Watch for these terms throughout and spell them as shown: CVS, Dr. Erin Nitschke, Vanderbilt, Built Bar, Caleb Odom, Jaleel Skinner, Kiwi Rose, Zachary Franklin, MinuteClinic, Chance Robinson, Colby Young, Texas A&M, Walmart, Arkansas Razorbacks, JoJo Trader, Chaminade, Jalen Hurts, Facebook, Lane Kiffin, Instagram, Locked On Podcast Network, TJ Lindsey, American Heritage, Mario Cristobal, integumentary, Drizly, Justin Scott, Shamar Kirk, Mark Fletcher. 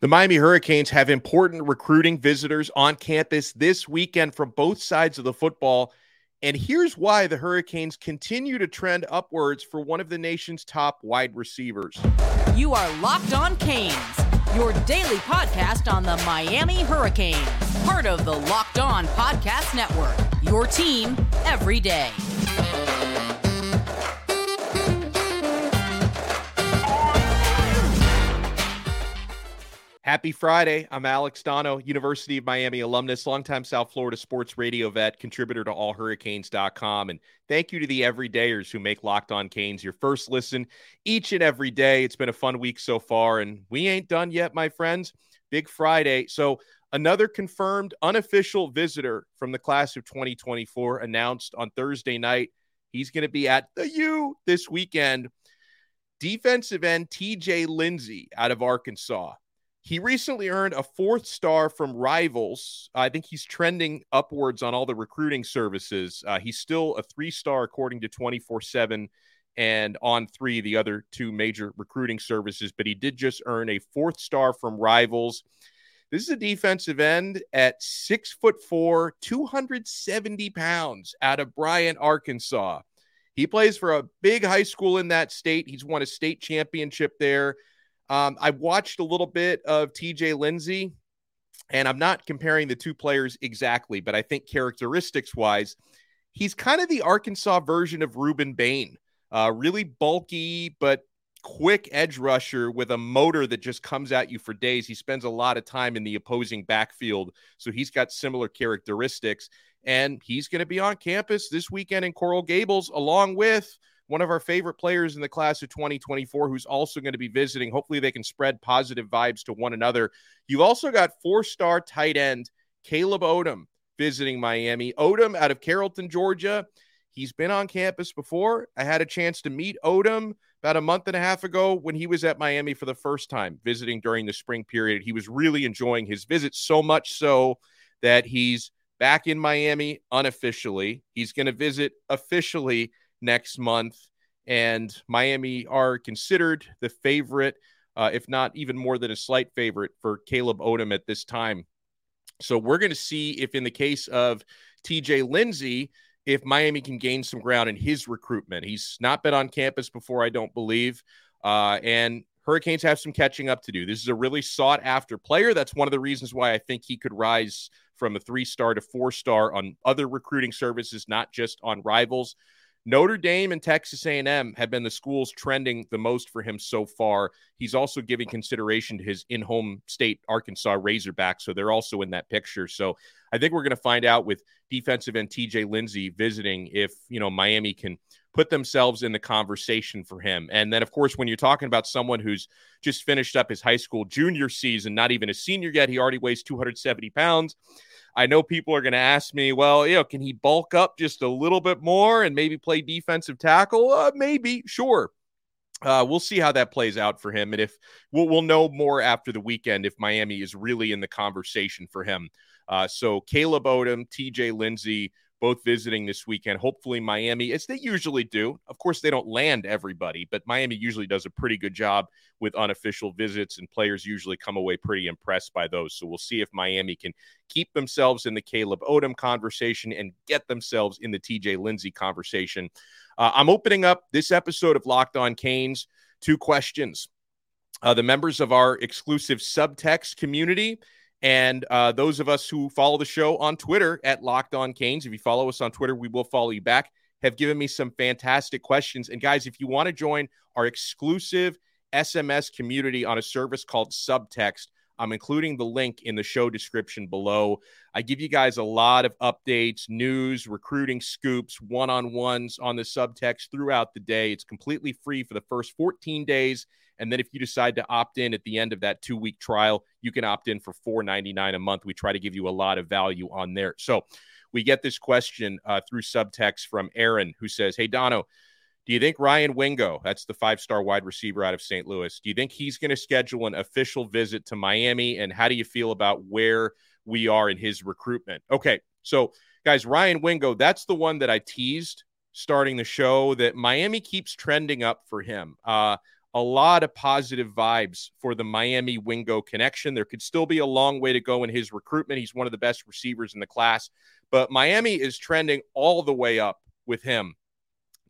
The Miami Hurricanes have important recruiting visitors on campus this weekend from both sides of the football. And here's why the Hurricanes continue to trend upwards for one of the nation's top wide receivers. You are Locked On Canes, your daily podcast on the Miami Hurricanes, part of the Locked On Podcast Network, your team every day. Happy Friday. I'm Alex Dono, University of Miami alumnus, longtime South Florida sports radio vet, contributor to allhurricanes.com. And thank you to the everydayers who make Locked On Canes your first listen each and every day. It's been a fun week so far, and we ain't done yet, my friends. Big Friday. So another confirmed unofficial visitor from the class of 2024 announced on Thursday night. He's going to be at the U this weekend. Defensive end TJ Lindsey out of Arkansas. He recently earned a fourth star from Rivals. I think he's trending upwards on all the recruiting services. He's still a three-star according to 24/7 and On3, the other two major recruiting services, but he did just earn a fourth star from Rivals. This is a defensive end at 6'4", 270 pounds out of Bryant, Arkansas. He plays for a big high school in that state. He's won a state championship there. I watched a little bit of TJ Lindsey, and I'm not comparing the two players exactly, but I think characteristics-wise, he's kind of the Arkansas version of Reuben Bain. Really bulky, but quick edge rusher with a motor that just comes at you for days. He spends a lot of time in the opposing backfield, so he's got similar characteristics. And he's going to be on campus this weekend in Coral Gables along with one of our favorite players in the class of 2024, who's also going to be visiting. Hopefully they can spread positive vibes to one another. You've also got four-star tight end Caleb Odom visiting Miami. Odom out of Carrollton, Georgia. He's been on campus before. I had a chance to meet Odom about a month and a half ago when he was at Miami for the first time, visiting during the spring period. He was really enjoying his visit, so much so that he's back in Miami unofficially. He's going to visit officially next month, and Miami are considered the favorite, if not even more than a slight favorite for Caleb Odom at this time. So we're going to see if in the case of TJ Lindsey, if Miami can gain some ground in his recruitment. He's not been on campus before, I don't believe, and Hurricanes have some catching up to do. This is a really sought after player. That's one of the reasons why I think he could rise from a three-star to four-star on other recruiting services, not just on Rivals. Notre Dame and Texas A&M have been the schools trending the most for him so far. He's also giving consideration to his in-home state, Arkansas Razorbacks, so they're also in that picture. So I think we're going to find out with defensive end TJ Lindsey visiting if, you know, Miami can put themselves in the conversation for him. And then, of course, when you're talking about someone who's just finished up his high school junior season, not even a senior yet, he already weighs 270 pounds. I know people are going to ask me, well, you know, can he bulk up just a little bit more and maybe play defensive tackle? Maybe, sure. We'll see how that plays out for him. And if we'll know more after the weekend if Miami is really in the conversation for him. So Caleb Odom, TJ Lindsey, both visiting this weekend. Hopefully Miami, as they usually do. Of course, they don't land everybody, but Miami usually does a pretty good job with unofficial visits, and players usually come away pretty impressed by those. So we'll see if Miami can keep themselves in the Caleb Odom conversation and get themselves in the TJ Lindsey conversation. I'm opening up this episode of Locked On Canes to questions. The members of our exclusive subtext community and those of us who follow the show on Twitter at Locked On Canes, if you follow us on Twitter, we will follow you back, have given me some fantastic questions. And guys, if you want to join our exclusive SMS community on a service called Subtext, I'm including the link in the show description below. I give you guys a lot of updates, news, recruiting scoops, one-on-ones on the Subtext throughout the day. It's completely free for the first 14 days. And then if you decide to opt in at the end of that 2-week trial, you can opt in for $4.99 a month. We try to give you a lot of value on there. So we get this question through Subtext from Aaron, who says, hey, Dono, do you think Ryan Wingo, that's the 5-star wide receiver out of St. Louis, do you think he's going to schedule an official visit to Miami? And how do you feel about where we are in his recruitment? Okay, so guys, Ryan Wingo, that's the one that I teased starting the show that Miami keeps trending up for him. A a lot of positive vibes for the Miami Wingo connection. There could still be a long way to go in his recruitment. He's one of the best receivers in the class, but Miami is trending all the way up with him,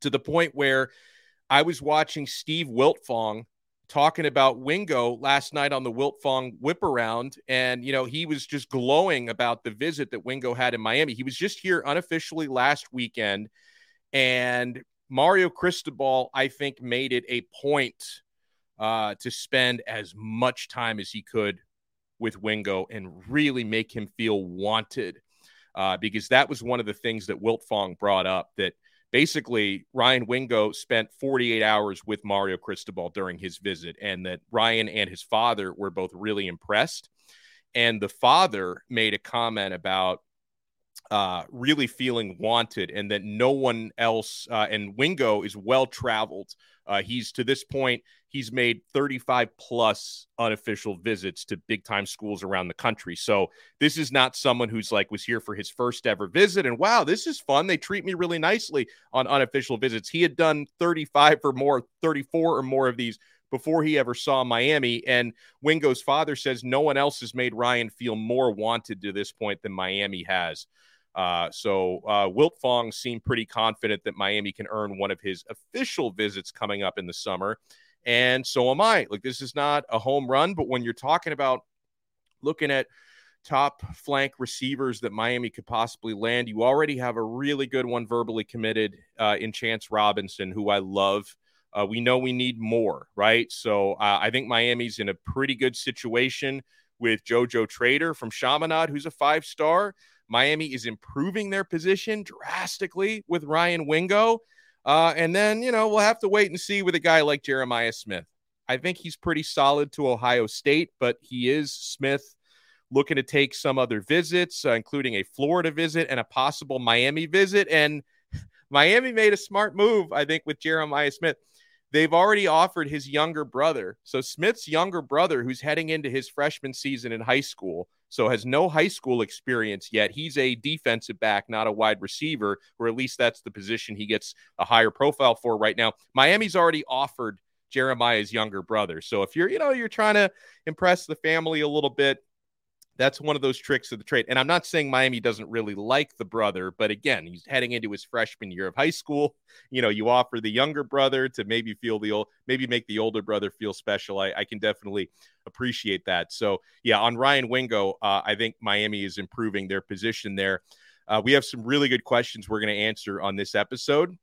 to the point where I was watching Steve Wiltfong talking about Wingo last night on the Wiltfong Whip Around. And, you know, he was just glowing about the visit that Wingo had in Miami. He was just here unofficially last weekend. And Mario Cristobal, I think, made it a point to spend as much time as he could with Wingo and really make him feel wanted, because that was one of the things that Wiltfong brought up, that basically Ryan Wingo spent 48 hours with Mario Cristobal during his visit, and that Ryan and his father were both really impressed. And the father made a comment about really feeling wanted, and that no one else, and Wingo is well-traveled. He's, to this point, he's made 35 plus unofficial visits to big time schools around the country. So this is not someone who's like was here for his first ever visit and, wow, this is fun, they treat me really nicely on unofficial visits. He had done 35 or more, 34 or more of these before he ever saw Miami. And Wingo's father says no one else has made Ryan feel more wanted to this point than Miami has. So Wiltfong seemed pretty confident that Miami can earn one of his official visits coming up in the summer. And so am I. Like, this is not a home run, but when you're talking about looking at top flank receivers that Miami could possibly land, you already have a really good one verbally committed in Chance Robinson, who I love. We know we need more, right? So I think Miami's in a pretty good situation with JoJo Trader from Chaminade, who's a 5-star. Miami is improving their position drastically with Ryan Wingo. And then, you know, we'll have to wait and see with a guy like Jeremiah Smith. I think he's pretty solid to Ohio State, but he is Smith looking to take some other visits, including a Florida visit and a possible Miami visit. And Miami made a smart move, I think, with Jeremiah Smith. They've already offered his younger brother. So Smith's younger brother, who's heading into his freshman season in high school, so has no high school experience yet. He's a defensive back, not a wide receiver, or at least that's the position he gets a higher profile for right now. Miami's already offered Jeremiah's younger brother. So if you're, you know, you're trying to impress the family a little bit, that's one of those tricks of the trade. And I'm not saying Miami doesn't really like the brother, but again, he's heading into his freshman year of high school. You know, you offer the younger brother to maybe feel the old, maybe make the older brother feel special. I can definitely appreciate that. So yeah, on Ryan Wingo, I think Miami is improving their position there. We have some really good questions we're going to answer on this episode.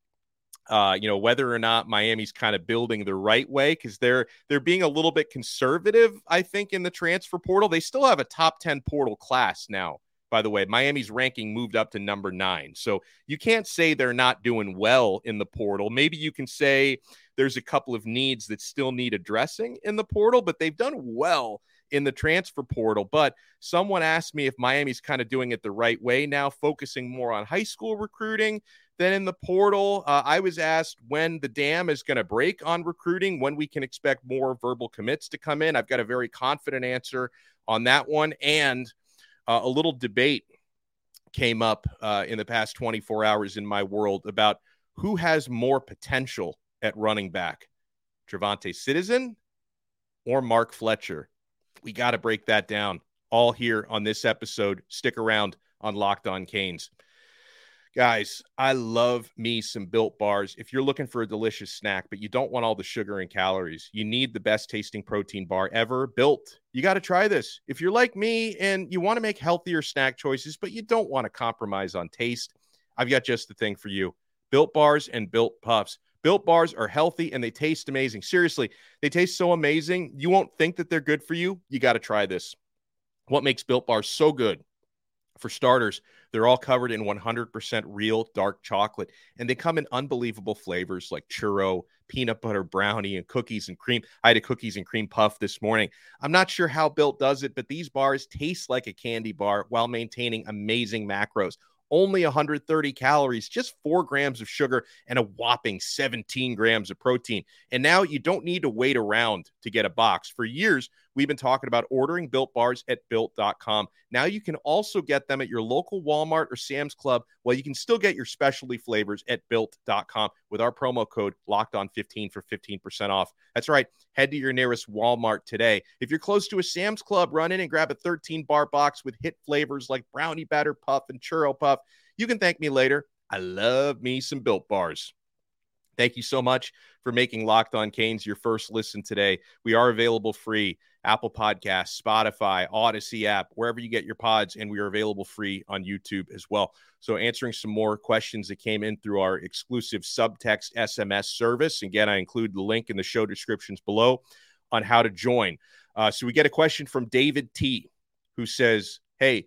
You know, whether or not Miami's kind of building the right way, because they're being a little bit conservative, I think, in the transfer portal. They still have a top 10 portal class now, by the way. Miami's ranking moved up to number 9. So you can't say they're not doing well in the portal. Maybe you can say there's a couple of needs that still need addressing in the portal, but they've done well in the transfer portal. But someone asked me if Miami's kind of doing it the right way now, focusing more on high school recruiting than in the portal. I was asked when the dam is going to break on recruiting, when we can expect more verbal commits to come in. I've got a very confident answer on that one. And a little debate came up in the past 24 hours in my world about who has more potential at running back, Trevonte' Citizen or Mark Fletcher. We got to break that down all here on this episode. Stick around on Locked On Canes. Guys, I love me some Built Bars. If you're looking for a delicious snack, but you don't want all the sugar and calories, you need the best tasting protein bar ever, Built. You got to try this. If you're like me and you want to make healthier snack choices, but you don't want to compromise on taste, I've got just the thing for you. Built Bars and Built Puffs. Built Bars are healthy and they taste amazing. Seriously, they taste so amazing. You won't think that they're good for you. You got to try this. What makes Built Bars so good? For starters, they're all covered in 100% real dark chocolate, and they come in unbelievable flavors like churro, peanut butter brownie, and cookies and cream. I had a cookies and cream puff this morning. I'm not sure how Built does it, but these bars taste like a candy bar while maintaining amazing macros. Only 130 calories, just 4 grams of sugar, and a whopping 17 grams of protein. And now you don't need to wait around to get a box. For years, we've been talking about ordering Built Bars at Built.com. Now you can also get them at your local Walmart or Sam's Club, while you can still get your specialty flavors at Built.com with our promo code LOCKEDON15 for 15% off. That's right. Head to your nearest Walmart today. If you're close to a Sam's Club, run in and grab a 13-bar box with hit flavors like brownie batter puff and churro puff. You can thank me later. I love me some Built Bars. Thank you so much for making Locked On Canes your first listen today. We are available free, Apple Podcasts, Spotify, Odyssey app, wherever you get your pods, and we are available free on YouTube as well. So answering some more questions that came in through our exclusive subtext SMS service. Again, I include the link in the show descriptions below on how to join. So we get a question from David T, who says, hey,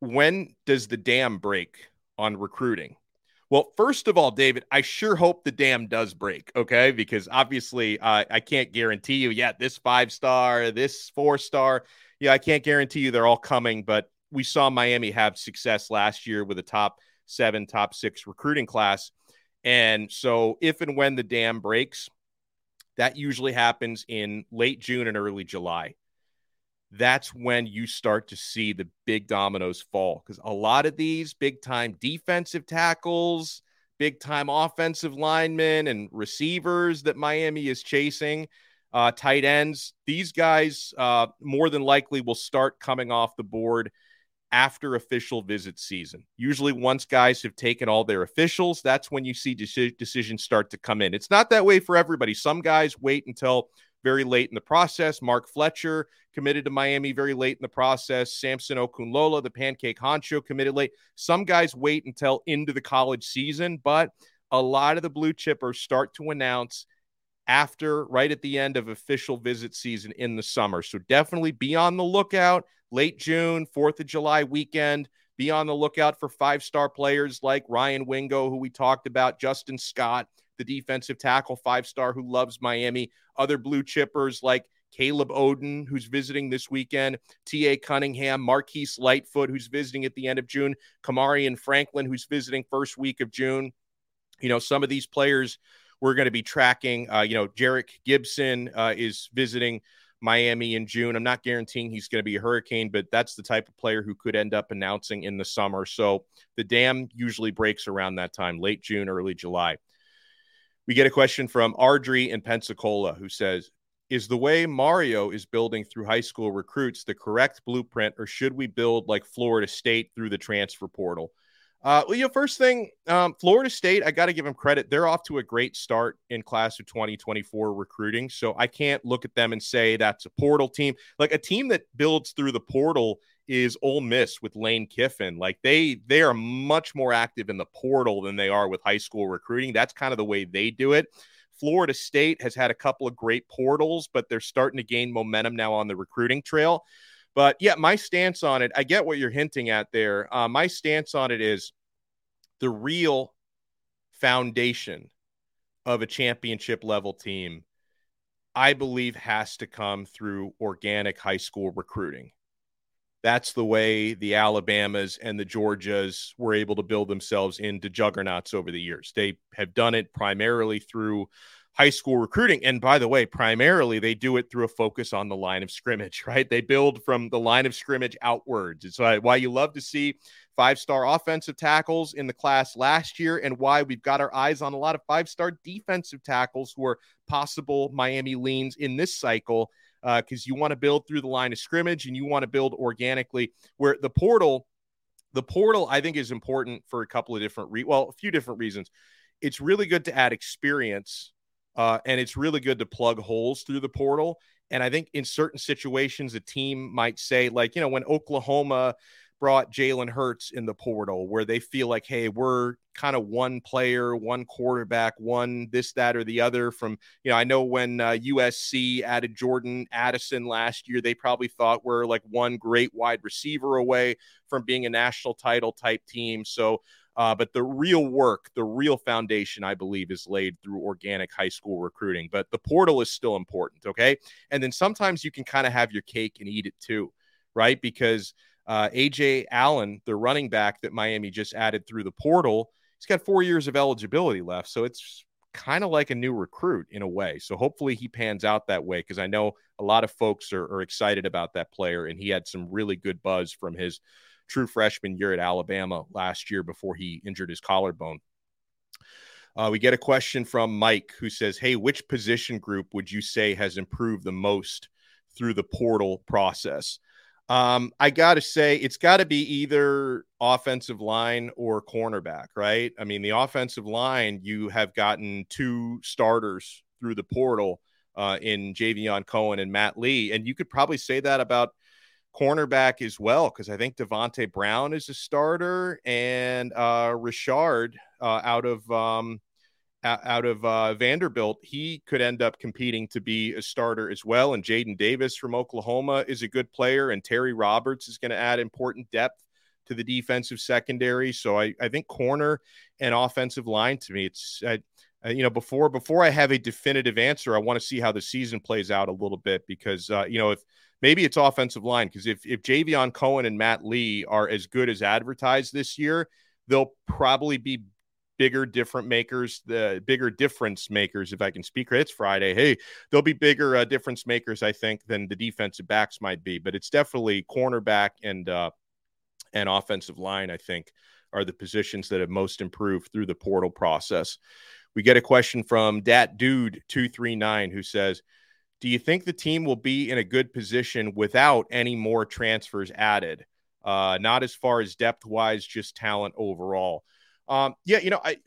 when does the dam break on recruiting? Well, first of all, David, I sure hope the dam does break, okay? Because obviously I can't guarantee you yet this 5-star, this 4-star. Yeah, I can't guarantee you they're all coming, but we saw Miami have success last year with a top 7, top 6 recruiting class. And so if and when the dam breaks, that usually happens in late June and early July. That's when you start to see the big dominoes fall, because a lot of these big-time defensive tackles, big-time offensive linemen and receivers that Miami is chasing, tight ends, these guys more than likely will start coming off the board after official visit season. Usually once guys have taken all their officials, that's when you see decisions start to come in. It's not that way for everybody. Some guys wait until very late in the process. Mark Fletcher committed to Miami very late in the process. Samson Okunlola, the pancake honcho, committed late. Some guys wait until into the college season, but a lot of the blue chippers start to announce after, right at the end of official visit season in the summer. So definitely be on the lookout late June, 4th of July weekend. Be on the lookout for 5-star players like Ryan Wingo, who we talked about, Justin Scott, the defensive tackle 5-star who loves Miami, other blue chippers like Caleb Odom, who's visiting this weekend, T.A. Cunningham, Marquise Lightfoot, who's visiting at the end of June, Kamarian Franklin, who's visiting first week of June. You know, some of these players we're going to be tracking. Jarek Gibson is visiting Miami in June. I'm not guaranteeing he's going to be a Hurricane, but that's the type of player who could end up announcing in the summer. So the dam usually breaks around that time, late June, early July. We get a question from Audrey in Pensacola, who says, is the way Mario is building through high school recruits the correct blueprint, or should we build like Florida State through the transfer portal? First thing, Florida State, I got to give them credit. They're off to a great start in class of 2024 recruiting. So I can't look at them and say that's a portal team. Like a team that builds through the portal is Ole Miss with Lane Kiffin. Like they are much more active in the portal than they are with high school recruiting. That's kind of the way they do it. Florida State has had a couple of great portals, but they're starting to gain momentum now on the recruiting trail. But yeah, my stance on it, I get what you're hinting at there. My stance on it is the real foundation of a championship level team, I believe, has to come through organic high school recruiting. That's the way the Alabamas and the Georgias were able to build themselves into juggernauts over the years. They have done it primarily through high school recruiting. And by the way, primarily they do it through a focus on the line of scrimmage, right? They build from the line of scrimmage outwards. It's why you love to see 5-star offensive tackles in the class last year, and why we've got our eyes on a lot of 5-star defensive tackles who are possible Miami leans in this cycle. Because you want to build through the line of scrimmage and you want to build organically, where the portal I think is important for a few different reasons. It's really good to add experience and it's really good to plug holes through the portal. And I think in certain situations, a team might say, like, you know, when Oklahoma brought Jalen Hurts in the portal, where they feel like, hey, we're kind of one player, one quarterback, one this, that, or the other from, you know, I know when USC added Jordan Addison last year, they probably thought we're like one great wide receiver away from being a national title type team. So, but the real work, the real foundation, I believe, is laid through organic high school recruiting, but the portal is still important. Okay. And then sometimes you can kind of have your cake and eat it too, right? Because A.J. Allen, the running back that Miami just added through the portal, he's got 4 years of eligibility left. So it's kind of like a new recruit in a way. So hopefully he pans out that way, because I know a lot of folks are excited about that player, and he had some really good buzz from his true freshman year at Alabama last year before he injured his collarbone. We get a question from Mike, who says, hey, which position group would you say has improved the most through the portal process? I got to say, it's got to be either offensive line or cornerback, right? I mean, the offensive line, you have gotten two starters through the portal in Javion Cohen and Matt Lee. And you could probably say that about cornerback as well, because I think Devontae Brown is a starter, and Richard out of Vanderbilt, he could end up competing to be a starter as well. And Jaden Davis from Oklahoma is a good player, and Terry Roberts is going to add important depth to the defensive secondary. So I think corner and offensive line, to me, it's before I have a definitive answer, I want to see how the season plays out a little bit, because if maybe it's offensive line, because if Javion Cohen and Matt Lee are as good as advertised this year, they'll probably be bigger difference makers, if I can speak. It's Friday. Hey, they'll be bigger difference makers, I think, than the defensive backs might be. But it's definitely cornerback and offensive line, I think, are the positions that have most improved through the portal process. We get a question from Dat Dude 239, who says, do you think the team will be in a good position without any more transfers added? Not as far as depth wise, just talent overall. It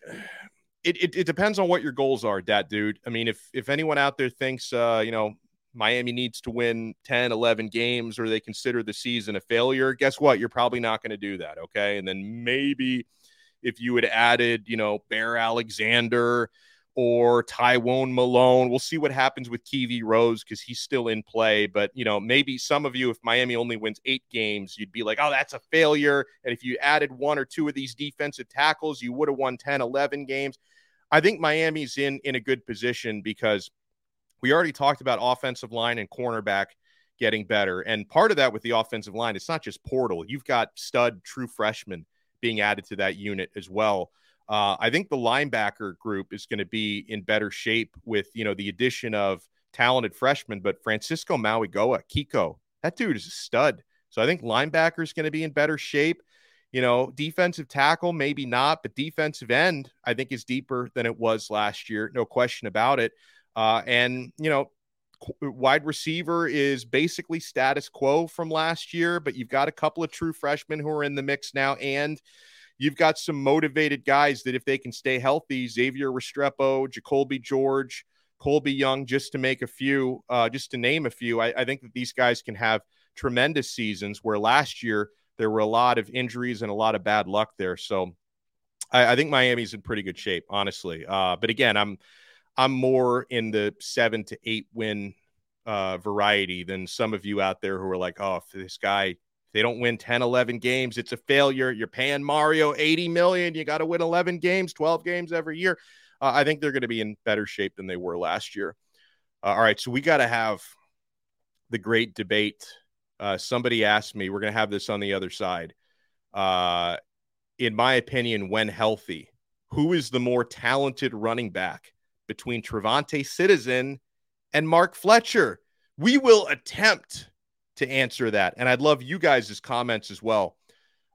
depends on what your goals are, Dat Dude. I mean, if anyone out there thinks, Miami needs to win 10, 11 games, or they consider the season a failure, guess what? You're probably not going to do that. Okay. And then maybe if you had added, Bear Alexander or Tywone Malone, we'll see what happens with Kiwi Rose, because he's still in play. But, maybe some of you, if Miami only wins 8 games, you'd be like, oh, that's a failure. And if you added one or two of these defensive tackles, you would have won 10, 11 games. I think Miami's in a good position, because we already talked about offensive line and cornerback getting better. And part of that with the offensive line, it's not just portal. You've got stud true freshmen being added to that unit as well. I think the linebacker group is going to be in better shape with, the addition of talented freshmen, but Francisco Mauigoa, Kiko, that dude is a stud. So I think linebacker is going to be in better shape. Defensive tackle, maybe not, but defensive end, I think, is deeper than it was last year. No question about it. Wide receiver is basically status quo from last year, but you've got a couple of true freshmen who are in the mix now, and you've got some motivated guys that, if they can stay healthy, Xavier Restrepo, Jacoby George, Colby Young, just to name a few, I think that these guys can have tremendous seasons, where last year there were a lot of injuries and a lot of bad luck there. So I think Miami's in pretty good shape, honestly. But again, I'm more in the 7 to 8 win variety than some of you out there who are like, oh, if this guy, they don't win 10, 11 games, it's a failure. You're paying Mario $80 million. You got to win 11 games, 12 games every year. I think they're going to be in better shape than they were last year. All right, so we got to have the great debate. Somebody asked me, we're going to have this on the other side. In my opinion, when healthy, who is the more talented running back between Trevonte' Citizen and Mark Fletcher? We will attempt to answer that, and I'd love you guys' comments as well.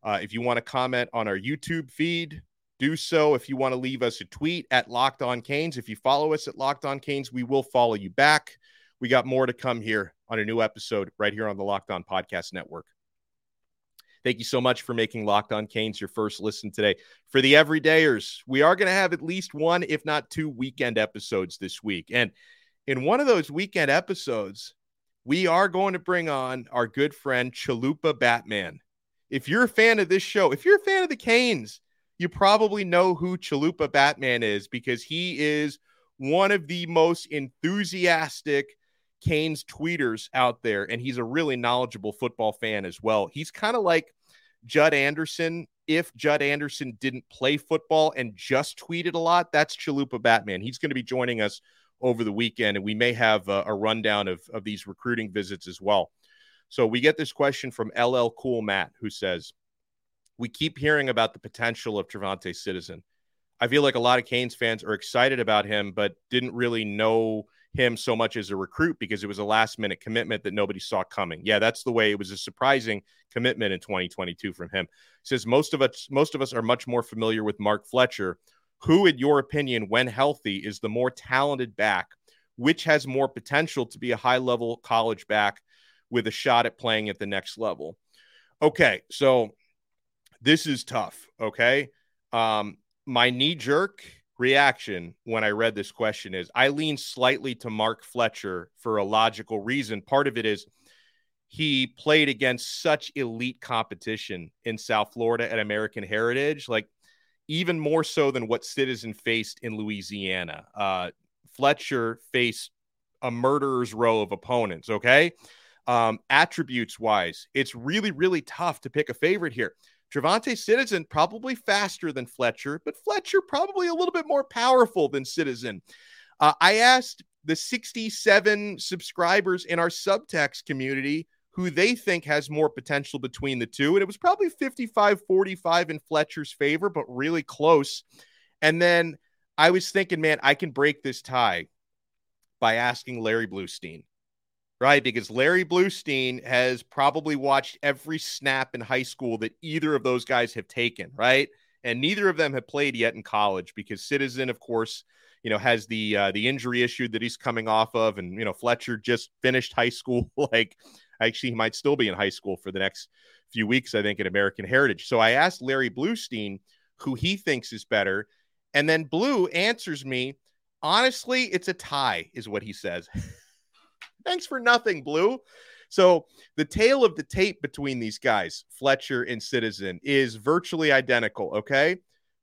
If you want to comment on our YouTube feed, do so. If you want to leave us a tweet at Locked On Canes, if you follow us at Locked On Canes, we will follow you back. We got more to come here on a new episode right here on the Locked On Podcast Network. Thank you so much for making Locked On Canes your first listen today. For the everydayers, we are going to have at least one, if not two, weekend episodes this week. And in one of those weekend episodes, we are going to bring on our good friend Chalupa Batman. If you're a fan of this show, if you're a fan of the Canes, you probably know who Chalupa Batman is, because he is one of the most enthusiastic Canes tweeters out there, and he's a really knowledgeable football fan as well. He's kind of like Judd Anderson. If Judd Anderson didn't play football and just tweeted a lot, that's Chalupa Batman. He's going to be joining us over the weekend, and we may have a rundown of these recruiting visits as well. So we get this question from LL Cool Matt, who says, we keep hearing about the potential of Trevonte' Citizen. I feel like a lot of Canes fans are excited about him, but didn't really know him so much as a recruit because it was a last minute commitment that nobody saw coming. Yeah, that's the way it was, a surprising commitment in 2022 from him. He says, most of us are much more familiar with Mark Fletcher, who, in your opinion, when healthy, is the more talented back, which has more potential to be a high level college back with a shot at playing at the next level. Okay. So this is tough. Okay. My knee jerk reaction when I read this question is I lean slightly to Mark Fletcher for a logical reason. Part of it is he played against such elite competition in South Florida at American Heritage, like even more so than what Citizen faced in Louisiana. Fletcher faced a murderer's row of opponents. Okay. Attributes wise, it's really, really tough to pick a favorite here. Trevonte' Citizen, probably faster than Fletcher, but Fletcher probably a little bit more powerful than Citizen. I asked the 67 subscribers in our subtext community who they think has more potential between the two, and it was probably 55-45 in Fletcher's favor, but really close. And then I was thinking, man, I can break this tie by asking Larry Bluestein. Right, because Larry Bluestein has probably watched every snap in high school that either of those guys have taken, right? And neither of them have played yet in college because Citizen, of course, you know, has the injury issue that he's coming off of, and you know, Fletcher just finished high school. Like, actually, he might still be in high school for the next few weeks, I think, at American Heritage. So I asked Larry Bluestein who he thinks is better, and then Blue answers me, honestly, it's a tie, is what he says. Thanks for nothing, Blue. So the tail of the tape between these guys, Fletcher and Citizen, is virtually identical, okay?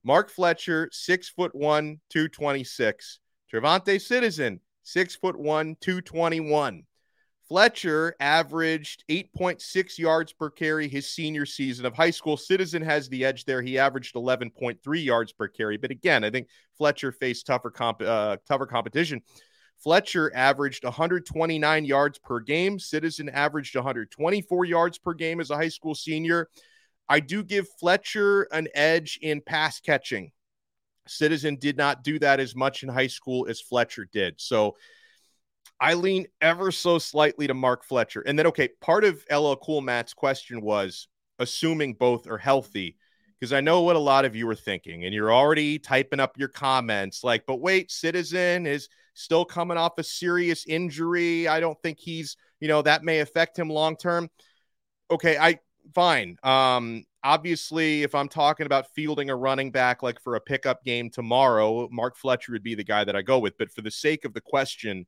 Mark Fletcher, 6'1", 226. Trevonte' Citizen, 6'1", 221. Fletcher averaged 8.6 yards per carry his senior season of high school. Citizen has the edge there. He averaged 11.3 yards per carry. But again, I think Fletcher faced tougher competition. Fletcher averaged 129 yards per game. Citizen averaged 124 yards per game as a high school senior. I do give Fletcher an edge in pass catching. Citizen did not do that as much in high school as Fletcher did. So I lean ever so slightly to Mark Fletcher. And then, okay, part of LL Cool Matt's question was assuming both are healthy, because I know what a lot of you are thinking, and you're already typing up your comments like, but wait, Citizen is still coming off a serious injury. I don't think he's, you know, that may affect him long-term. Okay, fine. Obviously, if I'm talking about fielding a running back, like for a pickup game tomorrow, Mark Fletcher would be the guy that I go with. But for the sake of the question,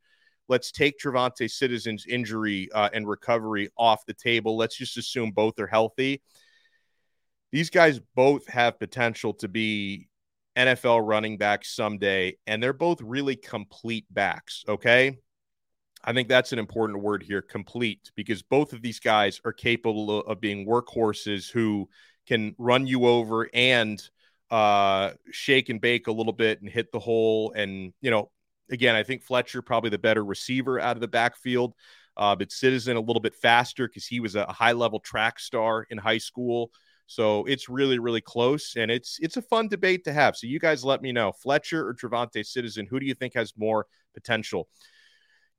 let's take Trevonte' Citizen's injury and recovery off the table. Let's just assume both are healthy. These guys both have potential to be NFL running backs someday, and they're both really complete backs, okay? I think that's an important word here, complete, because both of these guys are capable of being workhorses who can run you over and shake and bake a little bit and hit the hole. And, you know, again, I think Fletcher probably the better receiver out of the backfield, but Citizen a little bit faster because he was a high-level track star in high school. So it's really, really close, and it's a fun debate to have. So you guys let me know, Fletcher or Trevonte' Citizen, who do you think has more potential?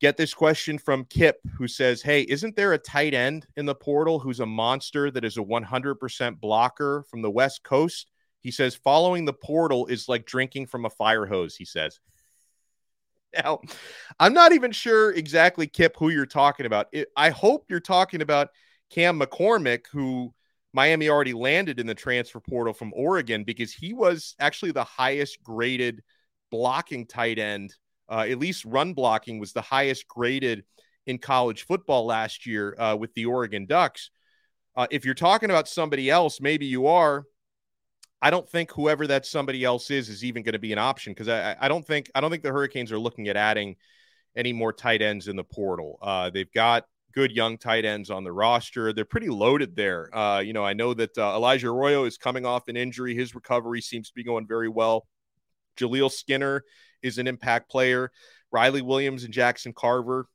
Get this question from Kip, who says, hey, isn't there a tight end in the portal who's a monster that is a 100% blocker from the West Coast? He says, following the portal is like drinking from a fire hose, he says. Now, I'm not even sure exactly, Kip, who you're talking about. I hope you're talking about Cam McCormick, who Miami already landed in the transfer portal from Oregon, because he was actually the highest graded blocking tight end. At least run blocking was the highest graded in college football last year with the Oregon Ducks. If you're talking about somebody else, maybe you are. I don't think whoever that somebody else is even going to be an option, because I don't think the Hurricanes are looking at adding any more tight ends in the portal. They've got good young tight ends on the roster. They're pretty loaded there. You know, I know that Elijah Arroyo is coming off an injury. His recovery seems to be going very well. Jaleel Skinner is an impact player. Riley Williams and Jackson Carver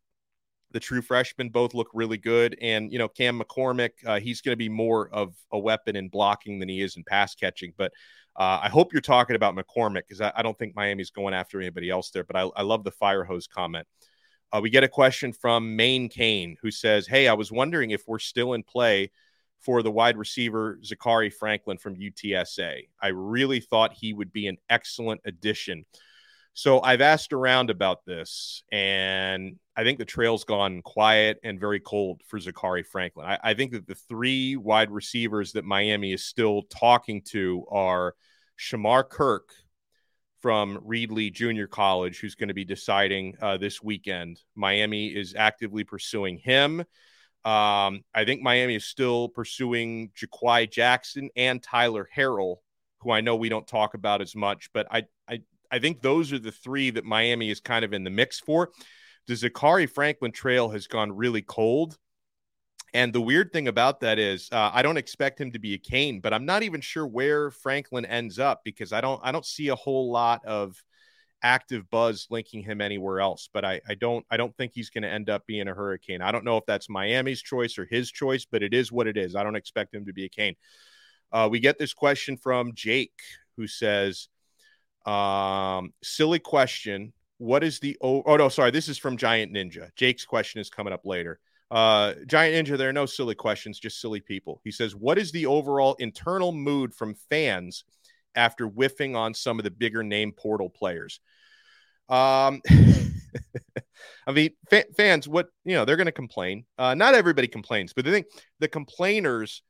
The true freshmen both look really good. And, you know, Cam McCormick, he's going to be more of a weapon in blocking than he is in pass catching. But I hope you're talking about McCormick, because I don't think Miami's going after anybody else there. But I love the fire hose comment. We get a question from Maine Kane, who says, hey, I was wondering if we're still in play for the wide receiver Zachary Franklin from UTSA. I really thought he would be an excellent addition. So I've asked around about this, and I think the trail's gone quiet and very cold for Zachary Franklin. I think that the three wide receivers that Miami is still talking to are Shamar Kirk from Reed Lee Junior College, who's going to be deciding this weekend. Miami is actively pursuing him. I think Miami is still pursuing Jaquai Jackson and Tyler Harrell, who I know we don't talk about as much, but I think those are the three that Miami is kind of in the mix for. The Zachary Franklin trail has gone really cold. And the weird thing about that is I don't expect him to be a Cane, but I'm not even sure where Franklin ends up, because I don't see a whole lot of active buzz linking him anywhere else. But I don't think he's going to end up being a Hurricane. I don't know if that's Miami's choice or his choice, but it is what it is. I don't expect him to be a Cane. We get this question from Jake, who says, silly question. What is the this is from Giant Ninja. Jake's question is coming up later. Giant Ninja, there are no silly questions, just silly people. He says, what is the overall internal mood from fans after whiffing on some of the bigger name portal players? I mean, fans, what, you know, they're going to complain. Not everybody complains, but I think the complainers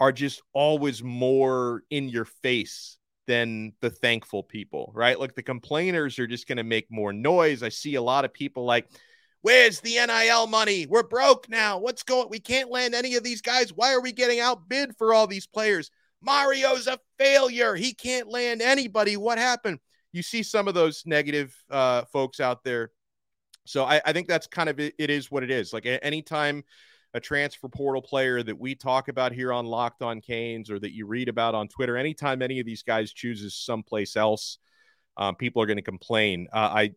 are just always more in your face than the thankful people, right? Like, the complainers are just going to make more noise. I see a lot of people like, where's the NIL money? We're broke now. What's going on? We can't land any of these guys. Why are we getting outbid for all these players? Mario's a failure. He can't land anybody. What happened? You see some of those negative folks out there. So I think that's kind of it. It is what it is. Like, anytime a transfer portal player that we talk about here on Locked on Canes, or that you read about on Twitter, anytime any of these guys chooses someplace else, people are going to complain. I'd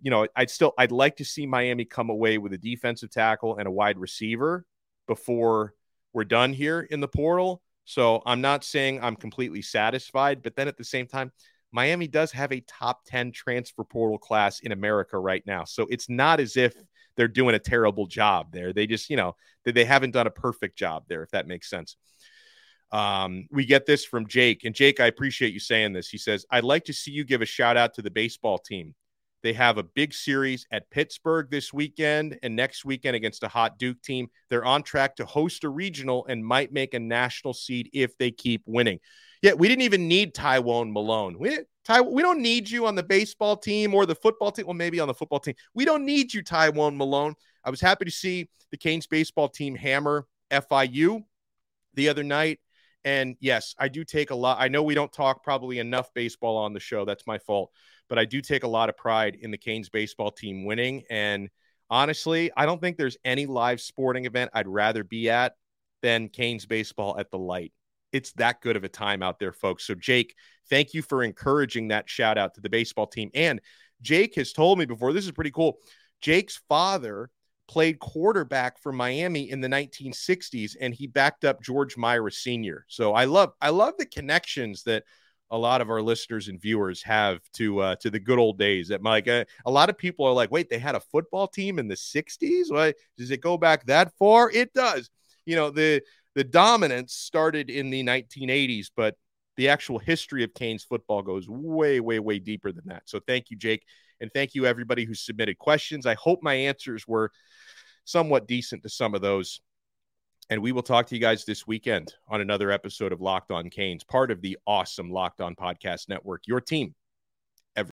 like to see Miami come away with a defensive tackle and a wide receiver before we're done here in the portal. So I'm not saying I'm completely satisfied, but then at the same time, Miami does have a top 10 transfer portal class in America right now. So it's not as if they're doing a terrible job there. They just, you know, they haven't done a perfect job there, if that makes sense. We get this from Jake. And Jake, I appreciate you saying this. He says, I'd like to see you give a shout out to the baseball team. They have a big series at Pittsburgh this weekend and next weekend against a hot Duke team. They're on track to host a regional and might make a national seed if they keep winning. Yet we didn't even need Tywone Malone. We don't need you on the baseball team or the football team. Well, maybe on the football team. We don't need you, Tywone Malone. I was happy to see the Canes baseball team hammer FIU the other night. And yes, I do take a lot. I know we don't talk probably enough baseball on the show. That's my fault. But I do take a lot of pride in the Canes baseball team winning. And honestly, I don't think there's any live sporting event I'd rather be at than Canes baseball at the light. It's that good of a time out there, folks. So Jake, thank you for encouraging that shout out to the baseball team. And Jake has told me before, this is pretty cool. Jake's father played quarterback for Miami in the 1960s, and he backed up George Maira Sr. So I love the connections that a lot of our listeners and viewers have to the good old days. That Mike, a lot of people are like, wait, they had a football team in the 60s? What, does it go back that far? It does. You know, the dominance started in the 1980s, but the actual history of Canes football goes way, way, way deeper than that. So thank you, Jake. And thank you, everybody who submitted questions. I hope my answers were somewhat decent to some of those. And we will talk to you guys this weekend on another episode of Locked on Canes, part of the awesome Locked on Podcast Network, your team